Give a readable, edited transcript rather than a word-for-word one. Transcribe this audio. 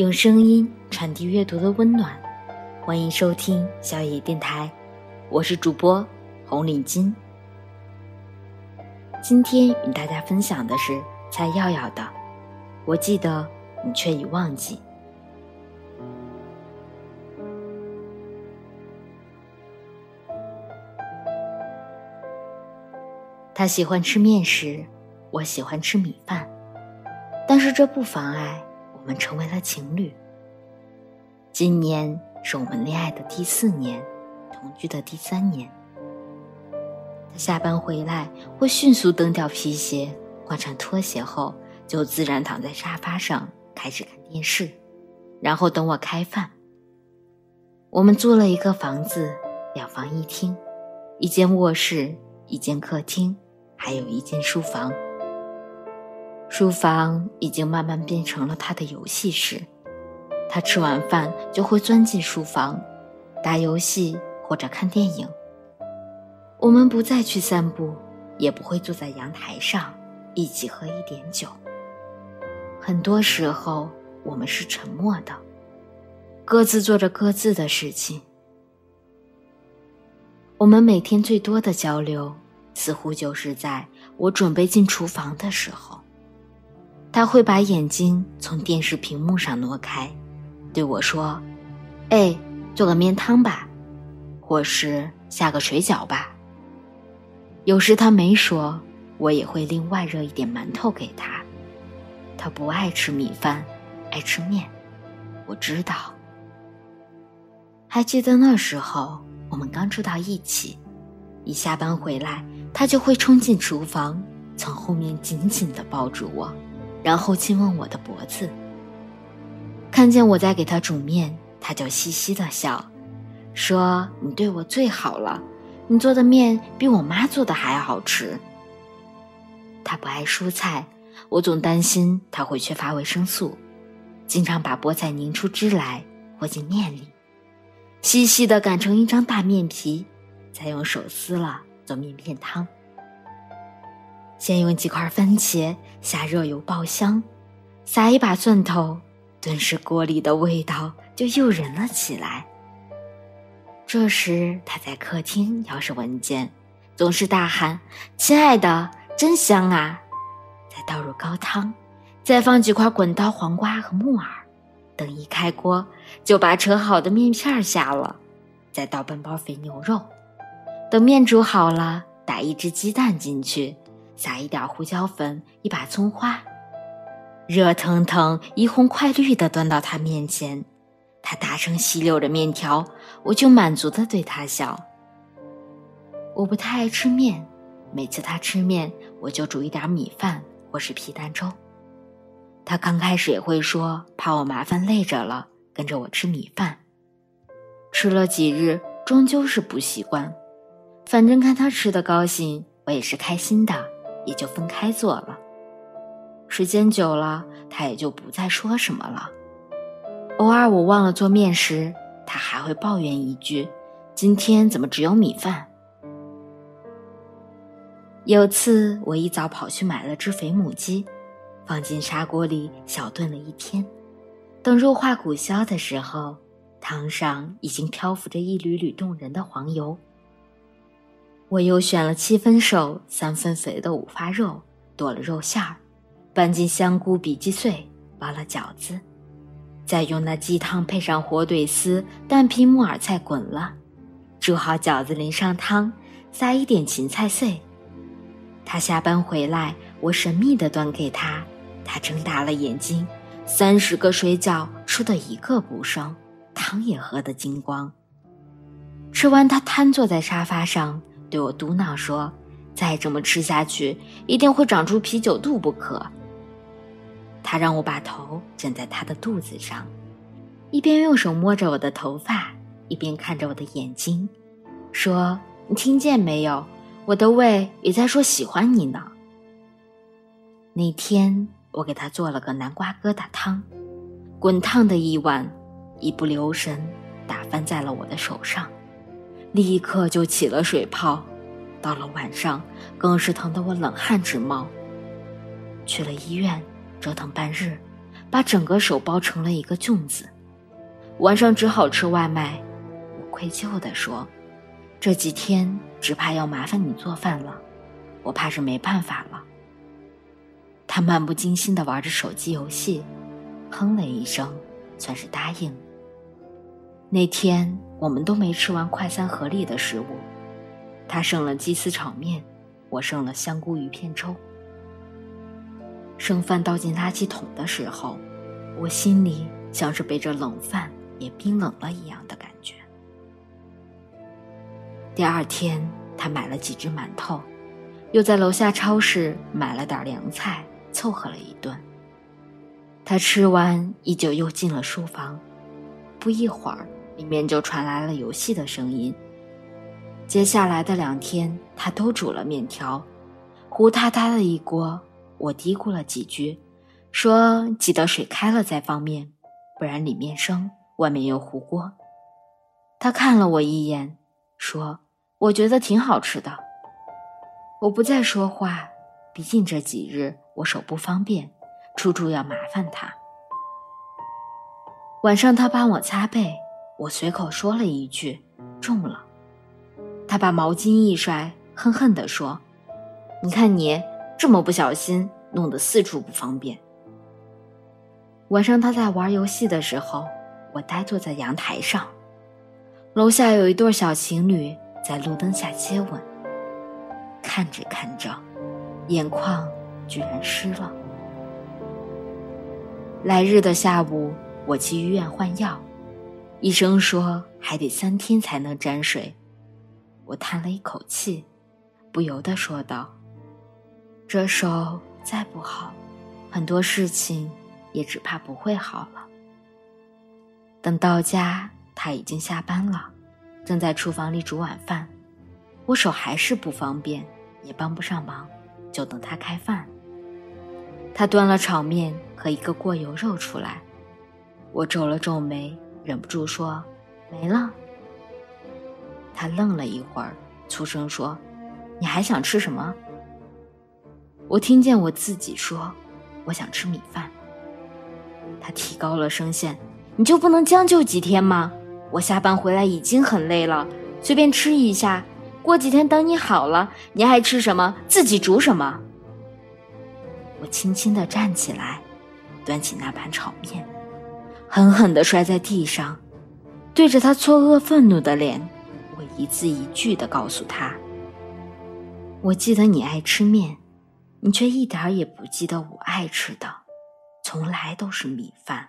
用声音传递阅读的温暖。欢迎收听小野电台，我是主播红领巾。今天与大家分享的是蔡耀耀的《我记得你却已忘记》。他喜欢吃面食，我喜欢吃米饭，但是这不妨碍我们成为了情侣。今年是我们恋爱的第4年，同居的第3年。他下班回来会迅速蹬掉皮鞋，换上拖鞋后就自然躺在沙发上开始看电视，然后等我开饭。我们租了一个房子，2房1厅，1间卧室，1间客厅，还有1间书房。书房已经慢慢变成了他的游戏室，他吃完饭就会钻进书房打游戏或者看电影。我们不再去散步，也不会坐在阳台上一起喝1点酒。很多时候我们是沉默的，各自做着各自的事情。我们每天最多的交流似乎就是在我准备进厨房的时候，他会把眼睛从电视屏幕上挪开，对我说：哎，做个面汤吧，或是下个水饺吧。有时他没说，我也会另外热一点馒头给他。他不爱吃米饭，爱吃面，我知道。还记得那时候我们刚住到一起，一下班回来他就会冲进厨房，从后面紧紧地抱住我，然后亲吻我的脖子。看见我在给他煮面，他就嘻嘻地笑，说：你对我最好了，你做的面比我妈做的还好吃。他不爱蔬菜，我总担心他会缺乏维生素，经常把菠菜拧出汁来和进面里，细细地擀成一张大面皮，再用手撕了做面片汤。先用几块番茄下热油爆香，撒一把蒜头，顿时锅里的味道就诱人了起来。这时他在客厅要是闻见，总是大喊：亲爱的，真香啊。再倒入高汤，再放几块滚刀黄瓜和木耳，等一开锅就把扯好的面片下了，再倒半包肥牛肉，等面煮好了打1只鸡蛋进去，撒一点胡椒粉，1把葱花，热腾腾一红快绿地端到他面前。他大声吸溜着面条，我就满足地对他笑。我不太爱吃面，每次他吃面我就煮一点米饭或是皮蛋粥。他刚开始也会说怕我麻烦累着了，跟着我吃米饭。吃了几日终究是不习惯，反正看他吃得高兴，我也是开心的，也就分开做了。时间久了他也就不再说什么了。偶尔我忘了做面时，他还会抱怨一句：今天怎么只有米饭。有次我一早跑去买了只肥母鸡，放进砂锅里小炖了1天，等肉化骨消的时候，汤上已经漂浮着一缕缕动人的黄油。我又选了7分瘦3分肥的5花肉，剁了肉馅儿，拌进香菇比鸡碎，包了饺子，再用那鸡汤配上火腿丝、蛋皮、木耳菜滚了，煮好饺子淋上汤，撒一点芹菜碎。他下班回来，我神秘地端给他，他睁大了眼睛，30个水饺吃得一个不剩，汤也喝得精光。吃完他瘫坐在沙发上对我嘟囔说：再这么吃下去一定会长出啤酒肚不可。他让我把头枕在他的肚子上，一边用手摸着我的头发，一边看着我的眼睛，说：你听见没有，我的胃也在说喜欢你呢。那天我给他做了个南瓜疙瘩汤，滚烫的一碗一不留神打翻在了我的手上，立刻就起了水泡，到了晚上更是疼得我冷汗直冒。去了医院折腾半日，把整个手包成了一个粽子。晚上只好吃外卖，我愧疚地说，这几天只怕要麻烦你做饭了，我怕是没办法了。他漫不经心地玩着手机游戏，哼了一声，算是答应。那天我们都没吃完快餐盒里的食物，他剩了鸡丝炒面，我剩了香菇鱼片粥。剩饭倒进垃圾桶的时候，我心里像是被这冷饭也冰冷了一样的感觉。第二天，他买了几只馒头，又在楼下超市买了点凉菜，凑合了一顿。他吃完，依旧又进了书房。不一会儿，里面就传来了游戏的声音。接下来的2天，他都煮了面条，糊塌塌的一锅。我嘀咕了几句，说记得水开了再放面，不然里面生，外面又糊锅。他看了我一眼，说我觉得挺好吃的。我不再说话，毕竟这几日我手不方便，处处要麻烦他。晚上他帮我擦背，我随口说了一句中了，他把毛巾一甩，恨恨地说，你看你这么不小心，弄得四处不方便。晚上他在玩游戏的时候，我呆坐在阳台上，楼下有一对小情侣在路灯下接吻，看着看着，眼眶居然湿了。来日的下午，我去医院换药，医生说还得3天才能沾水。我叹了一口气，不由地说道，这手再不好，很多事情也只怕不会好了。等到家，他已经下班了，正在厨房里煮晚饭。我手还是不方便，也帮不上忙，就等他开饭。他端了炒面和一个过油肉出来，我皱了皱眉，忍不住说，没了。他愣了一会儿，粗声说，你还想吃什么？我听见我自己说，我想吃米饭。他提高了声线，你就不能将就几天吗？我下班回来已经很累了，随便吃一下，过几天等你好了，你爱吃什么，自己煮什么。我轻轻地站起来，端起那盘炒面，狠狠地摔在地上，对着他错愕愤怒的脸，我一字一句地告诉他，我记得你爱吃面，你却一点也不记得我爱吃的，从来都是米饭。